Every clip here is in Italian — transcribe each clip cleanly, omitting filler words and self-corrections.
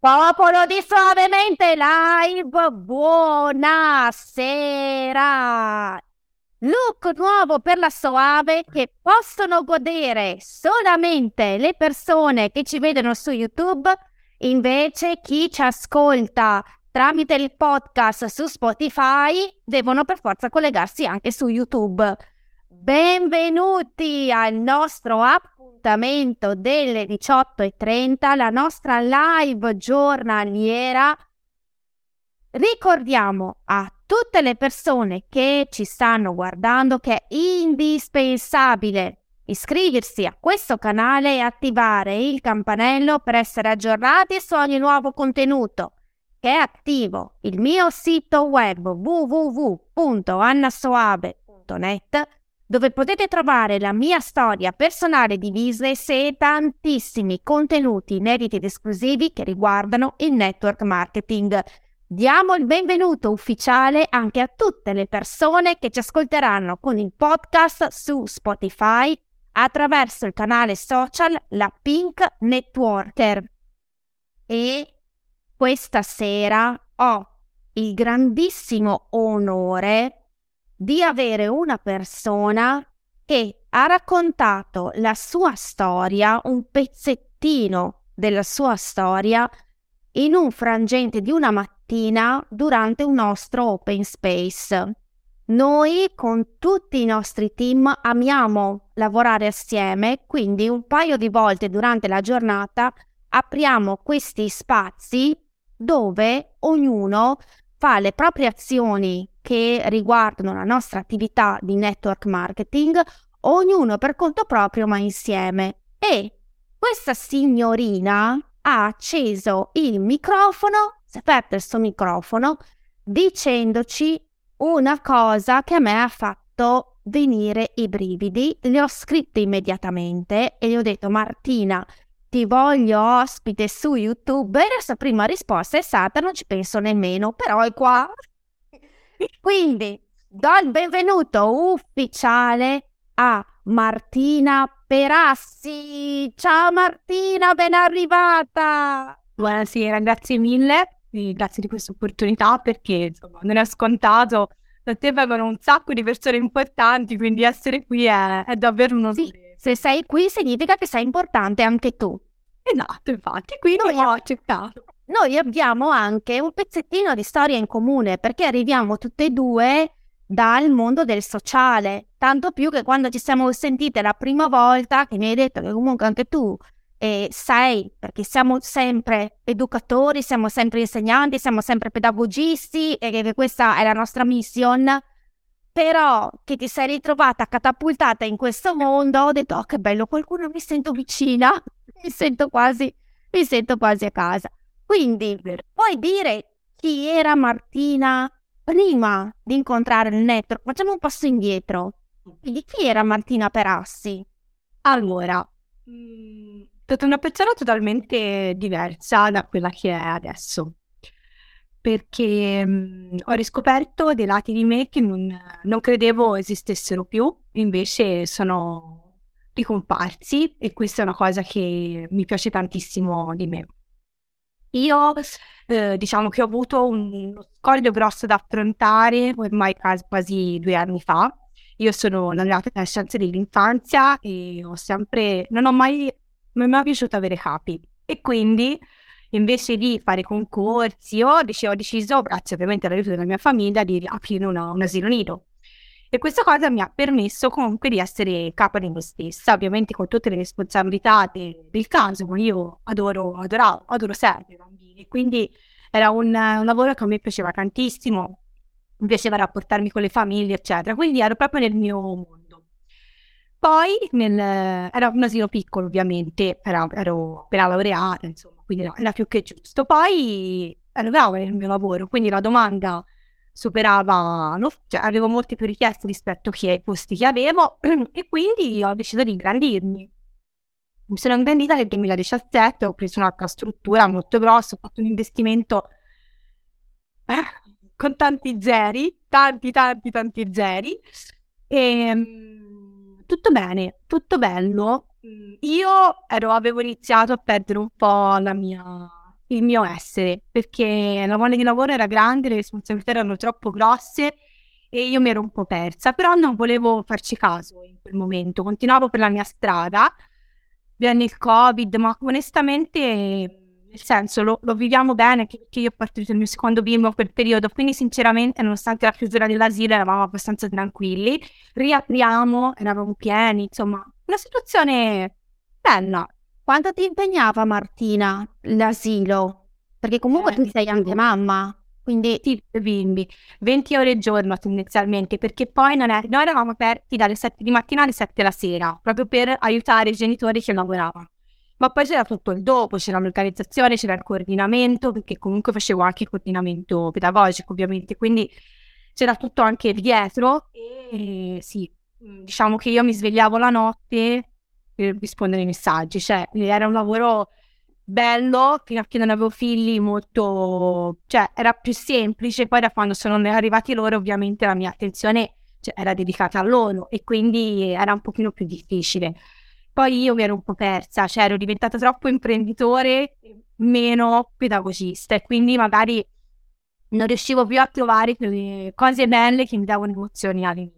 Popolo di Suavemente Live, buonasera! Look nuovo per la Soave che possono godere solamente le persone che ci vedono su YouTube, invece chi ci ascolta tramite il podcast su Spotify devono per forza collegarsi anche su YouTube. Benvenuti al nostro appuntamento delle 18:30, la nostra live giornaliera. Ricordiamo a tutte le persone che ci stanno guardando che è indispensabile iscriversi a questo canale e attivare il campanello per essere aggiornati su ogni nuovo contenuto che è attivo. Il mio sito web www.annasoave.net, dove potete trovare la mia storia personale di business e tantissimi contenuti inediti ed esclusivi che riguardano il network marketing. Diamo il benvenuto ufficiale anche a tutte le persone che ci ascolteranno con il podcast su Spotify attraverso il canale social La Pink Networker. E questa sera ho il grandissimo onore di avere una persona che ha raccontato la sua storia, un pezzettino della sua storia, in un frangente di una mattina durante un nostro open space. Noi con tutti i nostri team amiamo lavorare assieme, quindi un paio di volte durante la giornata apriamo questi spazi dove ognuno fa le proprie azioni che riguardano la nostra attività di network marketing, ognuno per conto proprio ma insieme. E questa signorina ha acceso il microfono, si è aperto il suo microfono, dicendoci una cosa che a me ha fatto venire i brividi. Le ho scritto immediatamente e le ho detto: Martina, ti voglio ospite su YouTube. E la sua prima risposta è stata: non ci penso nemmeno, però è qua. Quindi do il benvenuto ufficiale a Martina Perassi. Ciao Martina, ben arrivata! Buonasera, grazie mille, grazie di questa opportunità perché insomma non è scontato, da te vengono un sacco di persone importanti, quindi essere qui è davvero uno scherzo. Se sei qui significa che sei importante anche tu. Esatto, infatti, quindi ho accettato. Noi abbiamo anche un pezzettino di storia in comune perché arriviamo tutte e due dal mondo del sociale, tanto più che quando ci siamo sentite la prima volta che mi hai detto che comunque anche tu sai, perché siamo sempre educatori, siamo sempre insegnanti, siamo sempre pedagogisti e che questa è la nostra mission, però che ti sei ritrovata catapultata in questo mondo, ho detto: oh, che bello, qualcuno mi sento vicina, mi sento quasi a casa. Quindi puoi dire chi era Martina prima di incontrare il network? Facciamo un passo indietro. Quindi chi era Martina Perassi? Allora, è stata una persona totalmente diversa da quella che è adesso, perché ho riscoperto dei lati di me che non credevo esistessero più, invece sono ricomparsi, e questa è una cosa che mi piace tantissimo di me. Io diciamo che ho avuto uno scoglio grosso da affrontare ormai quasi 2 anni fa. Io sono laureata nelle scienze dell'infanzia e non mi è mai piaciuto avere capi, e quindi invece di fare concorsi ho deciso, grazie ovviamente all'aiuto della mia famiglia, di aprire un asilo nido, e questa cosa mi ha permesso comunque di essere capa di me stessa, ovviamente con tutte le responsabilità del caso, ma io adoro sempre i bambini, quindi era un lavoro che a me piaceva tantissimo, mi piaceva rapportarmi con le famiglie eccetera, quindi ero proprio nel mio mondo. Poi era un asilo piccolo ovviamente, ero appena laureata, insomma, quindi era più che giusto. Poi ero brava nel mio lavoro, quindi la domanda superava, no? Cioè, avevo molte più richieste rispetto ai posti che avevo, e quindi ho deciso di ingrandirmi. Mi sono ingrandita nel 2017, ho preso un'altra struttura molto grossa, ho fatto un investimento con tanti zeri, tanti zeri, e tutto bene, tutto bello. Io avevo iniziato a perdere un po' la mia il mio essere, perché la mole di lavoro era grande, le responsabilità erano troppo grosse e io mi ero un po' persa, però non volevo farci caso in quel momento, continuavo per la mia strada. Viene il Covid, ma onestamente, nel senso, lo viviamo bene, perché io ho partorito il mio secondo bimbo in quel periodo, quindi sinceramente, nonostante la chiusura dell'asilo, eravamo abbastanza tranquilli, riapriamo, eravamo pieni, insomma, una situazione bella. Quanto ti impegnava, Martina, l'asilo? Perché comunque tu sei anche mamma, quindi... Sì, bimbi, 20 ore al giorno tendenzialmente, perché poi noi eravamo aperti dalle 7 di mattina alle 7 la sera, proprio per aiutare i genitori che lavoravano. Ma poi c'era tutto il dopo, c'era l'organizzazione, c'era il coordinamento, perché comunque facevo anche il coordinamento pedagogico, ovviamente, quindi c'era tutto anche dietro. E sì, diciamo che io mi svegliavo la notte per rispondere ai messaggi, cioè era un lavoro bello, fino a che non avevo figli, molto, cioè era più semplice. Poi da quando sono arrivati loro, ovviamente la mia attenzione, cioè, era dedicata a loro, e quindi era un pochino più difficile. Poi io mi ero un po' persa, cioè ero diventata troppo imprenditore, meno pedagogista, e quindi magari non riuscivo più a trovare quelle cose belle che mi davano emozioni all'inizio.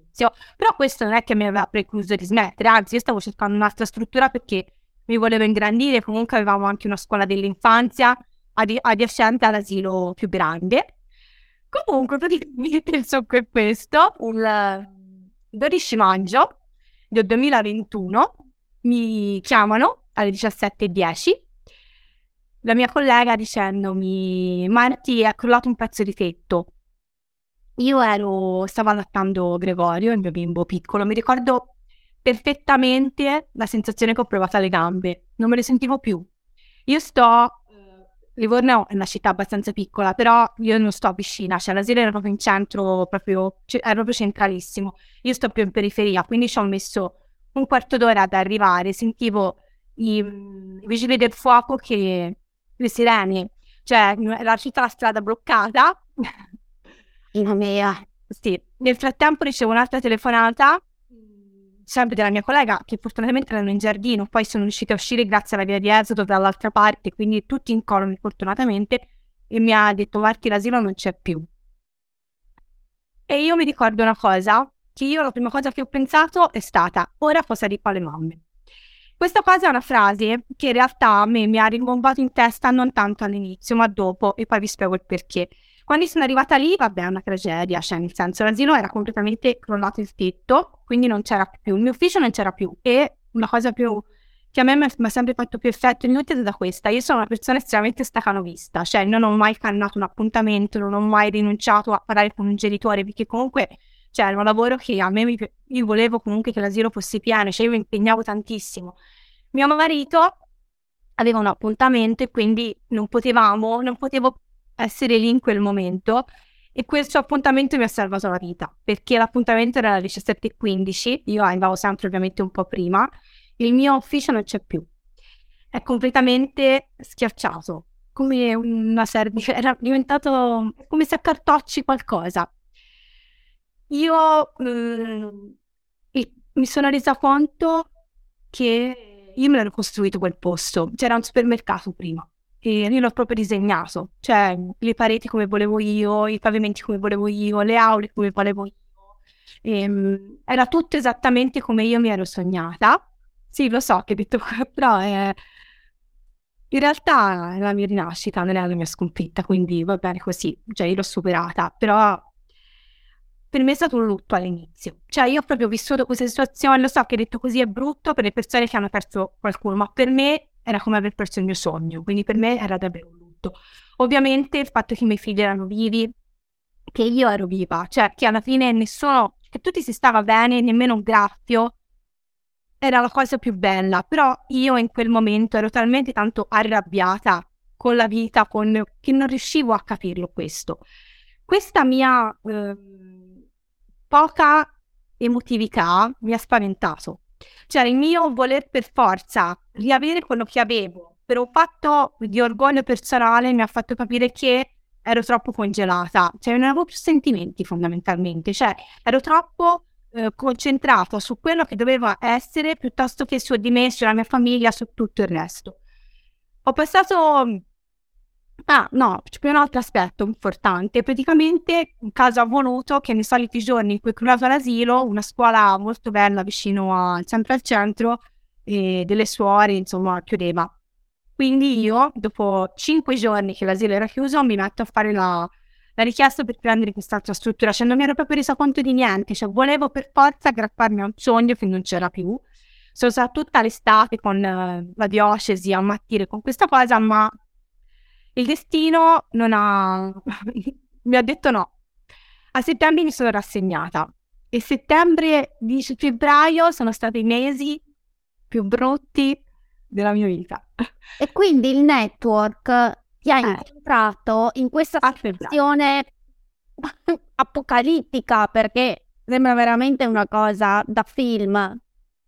Però questo non è che mi aveva precluso di smettere, anzi, io stavo cercando un'altra struttura perché mi volevo ingrandire. Comunque avevamo anche una scuola dell'infanzia adiacente all'asilo più grande. Comunque praticamente il socco è questo: il 12 maggio del 2021 mi chiamano alle 17:10 la mia collega dicendomi: Marti, è crollato un pezzo di tetto. Io stavo allattando Gregorio, il mio bimbo piccolo. Mi ricordo perfettamente la sensazione che ho provato alle gambe. Non me le sentivo più. Io Livorno è una città abbastanza piccola, però io non sto a piscina. Cioè l'asilo era proprio in centro, era proprio centralissimo. Io sto più in periferia, quindi ci ho messo un quarto d'ora ad arrivare. Sentivo i vigili del fuoco, che le sirene. Cioè era tutta la strada bloccata. Sì, nel frattempo ricevo un'altra telefonata, sempre della mia collega, che fortunatamente erano in giardino. Poi sono riuscita a uscire grazie alla via di esodo dall'altra parte, quindi tutti in colonna fortunatamente, e mi ha detto: Marti, l'asilo non c'è più. E io mi ricordo una cosa, che io la prima cosa che ho pensato è stata: ora cosa dico alle mamme? Questa cosa è una frase che in realtà a me mi ha rimbombato in testa, non tanto all'inizio ma dopo, e poi vi spiego il perché. Quando sono arrivata lì, vabbè, è una tragedia, cioè nel senso l'asilo era completamente crollato il tetto, quindi non c'era più, il mio ufficio non c'era più. E una cosa più che a me mi ha sempre fatto più effetto inutile è da questa: io sono una persona estremamente stacanovista, cioè non ho mai cannato un appuntamento, non ho mai rinunciato a parlare con un genitore, perché comunque era un lavoro che a me io volevo comunque che l'asilo fosse pieno, cioè io mi impegnavo tantissimo. Mio marito aveva un appuntamento e quindi non potevo essere lì in quel momento, e questo appuntamento mi ha salvato la vita, perché l'appuntamento era alle 17:15, io arrivavo sempre ovviamente un po' prima. Il mio ufficio non c'è più, è completamente schiacciato, come una servetta, era diventato come se accartocci qualcosa. Io mi sono resa conto che io me l'ero costruito quel posto, c'era un supermercato prima, e io l'ho proprio disegnato, cioè le pareti come volevo io, i pavimenti come volevo io, le aule come volevo io, era tutto esattamente come io mi ero sognata. Sì, lo so che ho detto, però in realtà è la mia rinascita, non è la mia sconfitta, quindi va bene così, cioè io l'ho superata. Però per me è stato un lutto all'inizio, cioè io ho proprio vissuto questa situazione. Lo so che detto così è brutto per le persone che hanno perso qualcuno, ma per me era come aver perso il mio sogno, quindi per me era davvero un lutto. Ovviamente il fatto che i miei figli erano vivi, che io ero viva, cioè che alla fine nessuno, che tutti si stava bene, nemmeno un graffio, era la cosa più bella. Però io in quel momento ero talmente tanto arrabbiata con la vita, che non riuscivo a capirlo questo. Questa mia poca emotività mi ha spaventato. Cioè il mio voler per forza riavere quello che avevo per un fatto di orgoglio personale mi ha fatto capire che ero troppo congelata, cioè non avevo più sentimenti fondamentalmente, cioè ero troppo concentrata su quello che doveva essere piuttosto che su di me, sulla mia famiglia, su tutto il resto. Ho passato Ah, no, c'è poi un altro aspetto importante. Praticamente un caso ha voluto che nei soliti giorni in cui è curato l'asilo, una scuola molto bella vicino a, sempre al centro, delle suore, insomma, chiudeva. Quindi io, dopo 5 giorni che l'asilo era chiuso, mi metto a fare la richiesta per prendere quest'altra struttura. Cioè, non mi ero proprio resa conto di niente. Cioè, volevo per forza aggrapparmi a un sogno che non c'era più. Sono stata tutta l'estate con la diocesi a mattire con questa cosa, ma il destino non ha... mi ha detto no. A settembre mi sono rassegnata. E settembre, febbraio sono stati i mesi più brutti della mia vita. E quindi il network ti ha incontrato in questa situazione apocalittica, perché sembra veramente una cosa da film.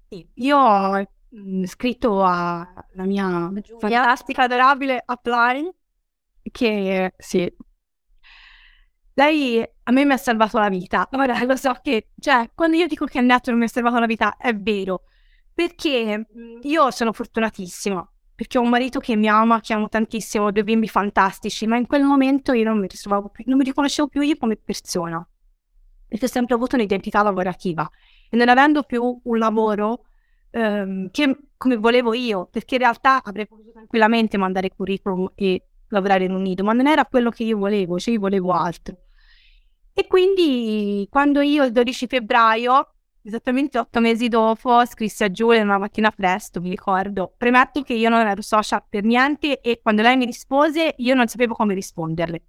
Sì, io ho scritto alla mia Giulia, fantastica, adorabile Appline, che sì, lei a me mi ha salvato la vita. Ora lo so che, cioè, quando io dico che il network mi ha salvato la vita, è vero. Perché io sono fortunatissima, perché ho un marito che mi ama, che amo tantissimo, 2 bimbi fantastici, ma in quel momento io non mi riconoscevo più io come persona, perché ho sempre avuto un'identità lavorativa e non avendo più un lavoro che come volevo io, perché in realtà avrei potuto tranquillamente mandare curriculum e lavorare in un nido, ma non era quello che io volevo, cioè io volevo altro. E quindi quando io il 12 febbraio, esattamente 8 mesi dopo, scrissi a Giulia una mattina presto, mi ricordo. Premetto che io non ero social per niente e quando lei mi rispose io non sapevo come risponderle,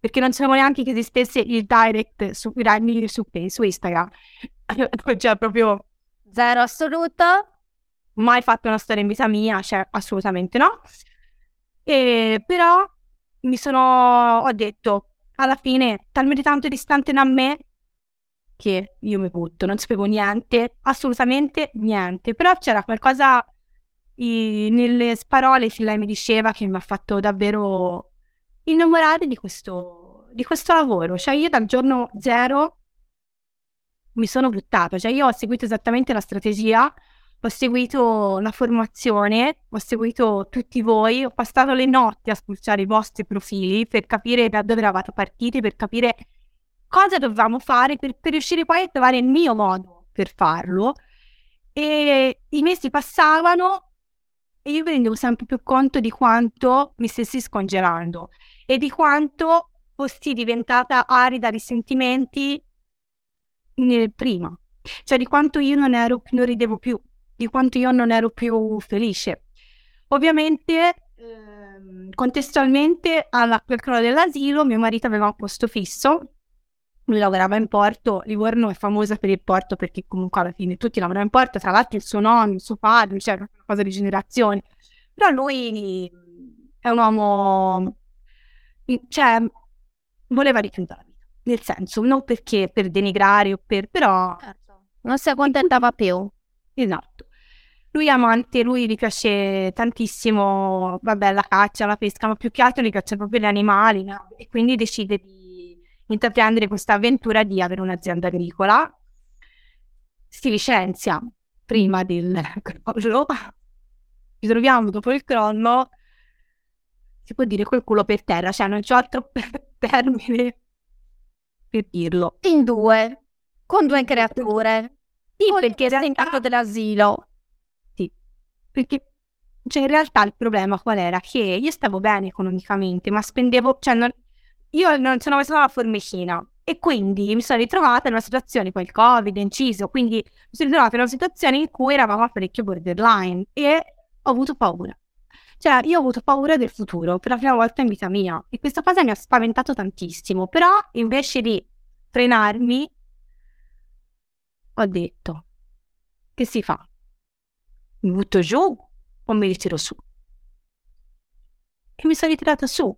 perché non sapevo neanche che esistesse il direct su Instagram. Cioè proprio zero assoluto, mai fatto una storia in vita mia, cioè assolutamente no. E però ho detto, alla fine, talmente tanto distante da me che io mi butto, non sapevo niente, assolutamente niente, però c'era qualcosa nelle parole che lei mi diceva che mi ha fatto davvero innamorare di questo lavoro. Cioè io dal giorno 0 mi sono buttata, cioè io ho seguito esattamente la strategia, ho seguito la formazione, ho seguito tutti voi, ho passato le notti a spulciare i vostri profili per capire da dove eravate partiti, per capire cosa dovevamo fare per riuscire poi a trovare il mio modo per farlo. E i mesi passavano e io mi rendevo sempre più conto di quanto mi stessi scongelando e di quanto fossi diventata arida di sentimenti nel prima. Cioè di quanto io non ridevo più, di quanto io non ero più felice. Ovviamente contestualmente al crollo dell'asilo mio marito aveva un posto fisso. Lui lavorava in porto, Livorno è famosa per il porto perché comunque alla fine tutti lavorano in porto, tra l'altro il suo nonno, il suo padre, cioè una cosa di generazione. Però lui è un uomo, cioè voleva rifiutare la vita, nel senso, non perché per denigrare o però... Certo. Non si accontentava più. Esatto. Lui è amante, lui gli piace tantissimo, vabbè, la caccia, la pesca, ma più che altro gli piace proprio gli animali, no? E quindi decide di intraprendere questa avventura di avere un'azienda agricola. Si licenzia prima del crollo, ci troviamo dopo il crollo, si può dire col culo per terra, cioè non c'ho altro termine per dirlo. In 2, con 2 creature. Sì, perché era in caso dell'asilo. Sì, perché... Cioè in realtà il problema qual era? Che io stavo bene economicamente, ma spendevo... Cioè non... Io non sono mai stata la formicina e quindi mi sono ritrovata in una situazione, poi il Covid è inciso, quindi mi sono ritrovata in una situazione in cui eravamo parecchio borderline e ho avuto paura. Cioè io ho avuto paura del futuro per la prima volta in vita mia e questa cosa mi ha spaventato tantissimo, però invece di frenarmi ho detto, che si fa? Mi butto giù o mi ritiro su? E mi sono ritirata su.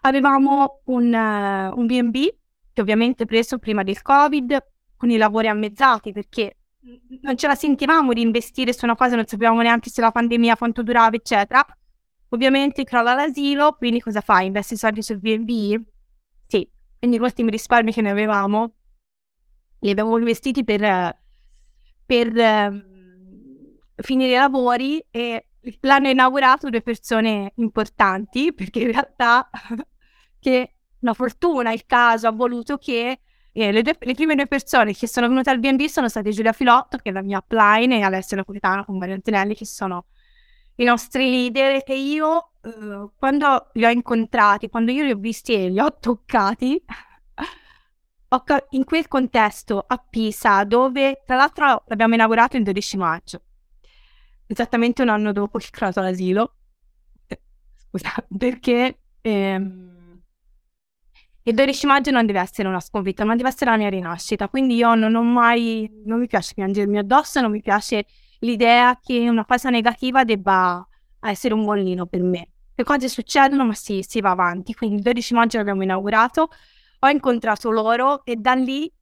Avevamo un B&B che ovviamente preso prima del Covid con i lavori ammezzati perché non ce la sentivamo di investire su una cosa, non sapevamo neanche se la pandemia quanto durava eccetera. Ovviamente crolla l'asilo, quindi cosa fai? Investi soldi sul B&B? Sì, quindi gli ultimi risparmi che ne avevamo li abbiamo investiti per finire i lavori e l'hanno inaugurato due persone importanti, perché in realtà che la fortuna, il caso ha voluto che le prime due persone che sono venute al B&B sono state Giulia Filotto, che è la mia upline, e Alessia Napolitano con Mario Antonelli, che sono i nostri leader. E io quando li ho incontrati, quando io li ho visti e li ho toccati, in quel contesto a Pisa, dove tra l'altro l'abbiamo inaugurato il 12 maggio, esattamente un anno dopo il crollo all'asilo, scusa, perché il 12 maggio non deve essere una sconfitta, ma deve essere la mia rinascita. Quindi io non mi piace piangermi addosso, non mi piace l'idea che una cosa negativa debba essere un bollino per me. Le cose succedono, ma si va avanti. Quindi il 12 maggio l'abbiamo inaugurato, ho incontrato loro e da lì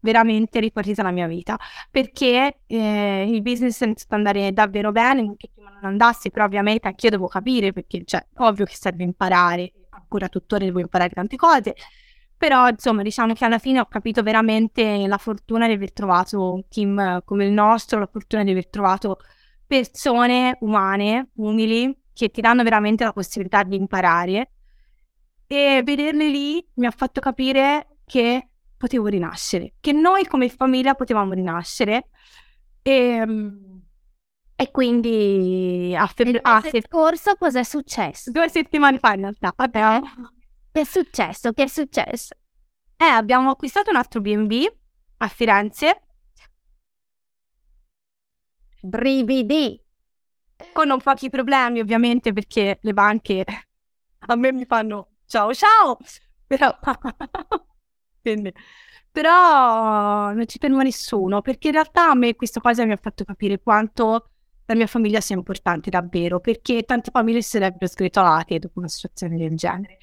veramente è ripartita la mia vita, perché il business è iniziato ad andare davvero bene, anche prima non andassi, però ovviamente anch'io devo capire, perché cioè, ovvio che serve imparare, ancora tuttora devo imparare tante cose, però insomma diciamo che alla fine ho capito veramente la fortuna di aver trovato un team come il nostro, la fortuna di aver trovato persone umane, umili, che ti danno veramente la possibilità di imparare, e vederli lì mi ha fatto capire che potevo rinascere, che noi come famiglia potevamo rinascere, e quindi a febbraio scorso cos'è successo? 2 settimane fa in realtà. Vabbè. Che è successo? Abbiamo acquistato un altro B&B a Firenze. Brividi! Con un pochi problemi ovviamente, perché le banche a me mi fanno ciao, però... Però non ci ferma nessuno, perché in realtà a me questa cosa mi ha fatto capire quanto la mia famiglia sia importante davvero, perché tante famiglie si sarebbero sgretolate dopo una situazione del genere.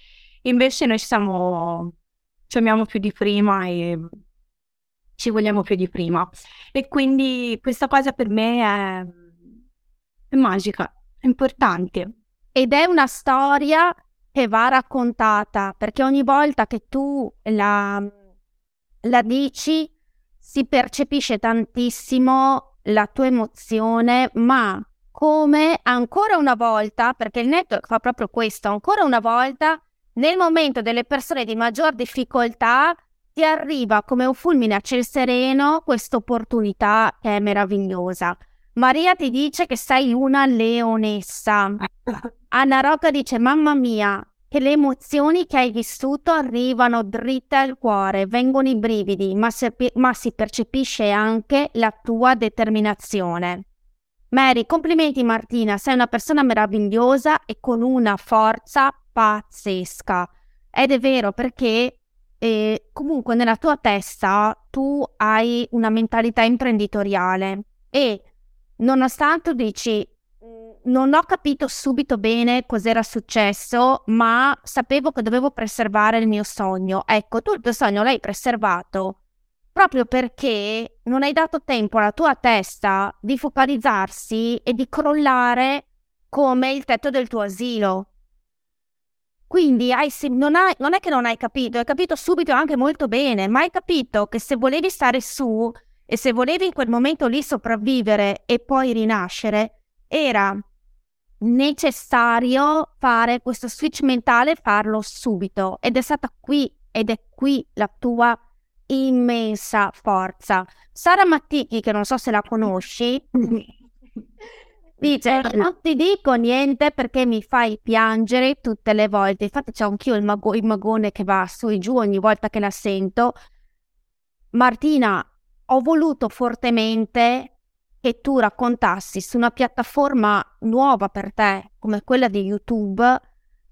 Invece noi ci amiamo più di prima e ci vogliamo più di prima, e quindi questa cosa per me è magica, è importante, ed è una storia che va raccontata, perché ogni volta che tu la dici si percepisce tantissimo la tua emozione, ma come ancora una volta, perché il network fa proprio questo, ancora una volta nel momento delle persone di maggior difficoltà ti arriva come un fulmine a ciel sereno questa opportunità che è meravigliosa. Maria ti dice che sei una leonessa. Anna Rocca dice: mamma mia, che le emozioni che hai vissuto arrivano dritte al cuore, vengono i brividi, ma si percepisce anche la tua determinazione. Mary, complimenti Martina, sei una persona meravigliosa e con una forza pazzesca. Ed è vero, perché comunque nella tua testa tu hai una mentalità imprenditoriale e nonostante dici non ho capito subito bene cos'era successo, ma sapevo che dovevo preservare il mio sogno. Ecco, tu il tuo sogno l'hai preservato proprio perché non hai dato tempo alla tua testa di focalizzarsi e di crollare come il tetto del tuo asilo. Quindi non è che non hai capito subito anche molto bene, ma hai capito che se volevi stare su e se volevi in quel momento lì sopravvivere e poi rinascere, era necessario fare questo switch mentale, farlo subito, ed è stata qui, ed è qui la tua immensa forza. Sara Mattichi, che non so se la conosci, dice: non ti dico niente perché mi fai piangere tutte le volte. Infatti c'ho anch'io il magone che va su e giù ogni volta che la sento. Martina, ho voluto fortemente che tu raccontassi su una piattaforma nuova per te, come quella di YouTube,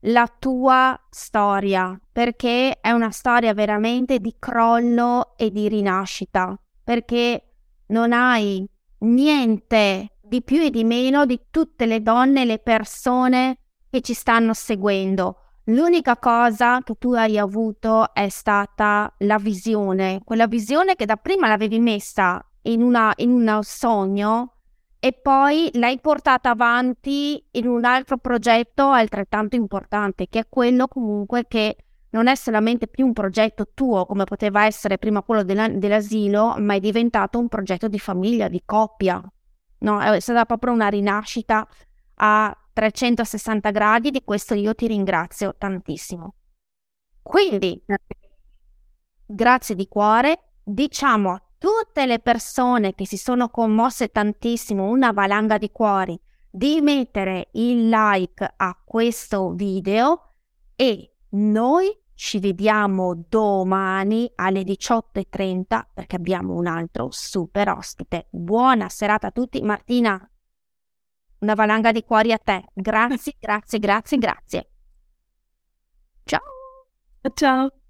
la tua storia, perché è una storia veramente di crollo e di rinascita, perché non hai niente di più e di meno di tutte le donne e le persone che ci stanno seguendo. L'unica cosa che tu hai avuto è stata la visione, quella visione che da prima l'avevi messa in un sogno e poi l'hai portata avanti in un altro progetto altrettanto importante, che è quello comunque che non è solamente più un progetto tuo, come poteva essere prima quello dell'asilo, ma è diventato un progetto di famiglia, di coppia, no? È stata proprio una rinascita a 360 gradi, di questo io ti ringrazio tantissimo. Quindi grazie di cuore, diciamo a tutte le persone che si sono commosse tantissimo, una valanga di cuori, di mettere il like a questo video, e noi ci vediamo domani alle 18:30 perché abbiamo un altro super ospite. Buona serata a tutti. Martina, una valanga di cuori a te. Grazie, grazie, grazie, grazie. Ciao. Ciao.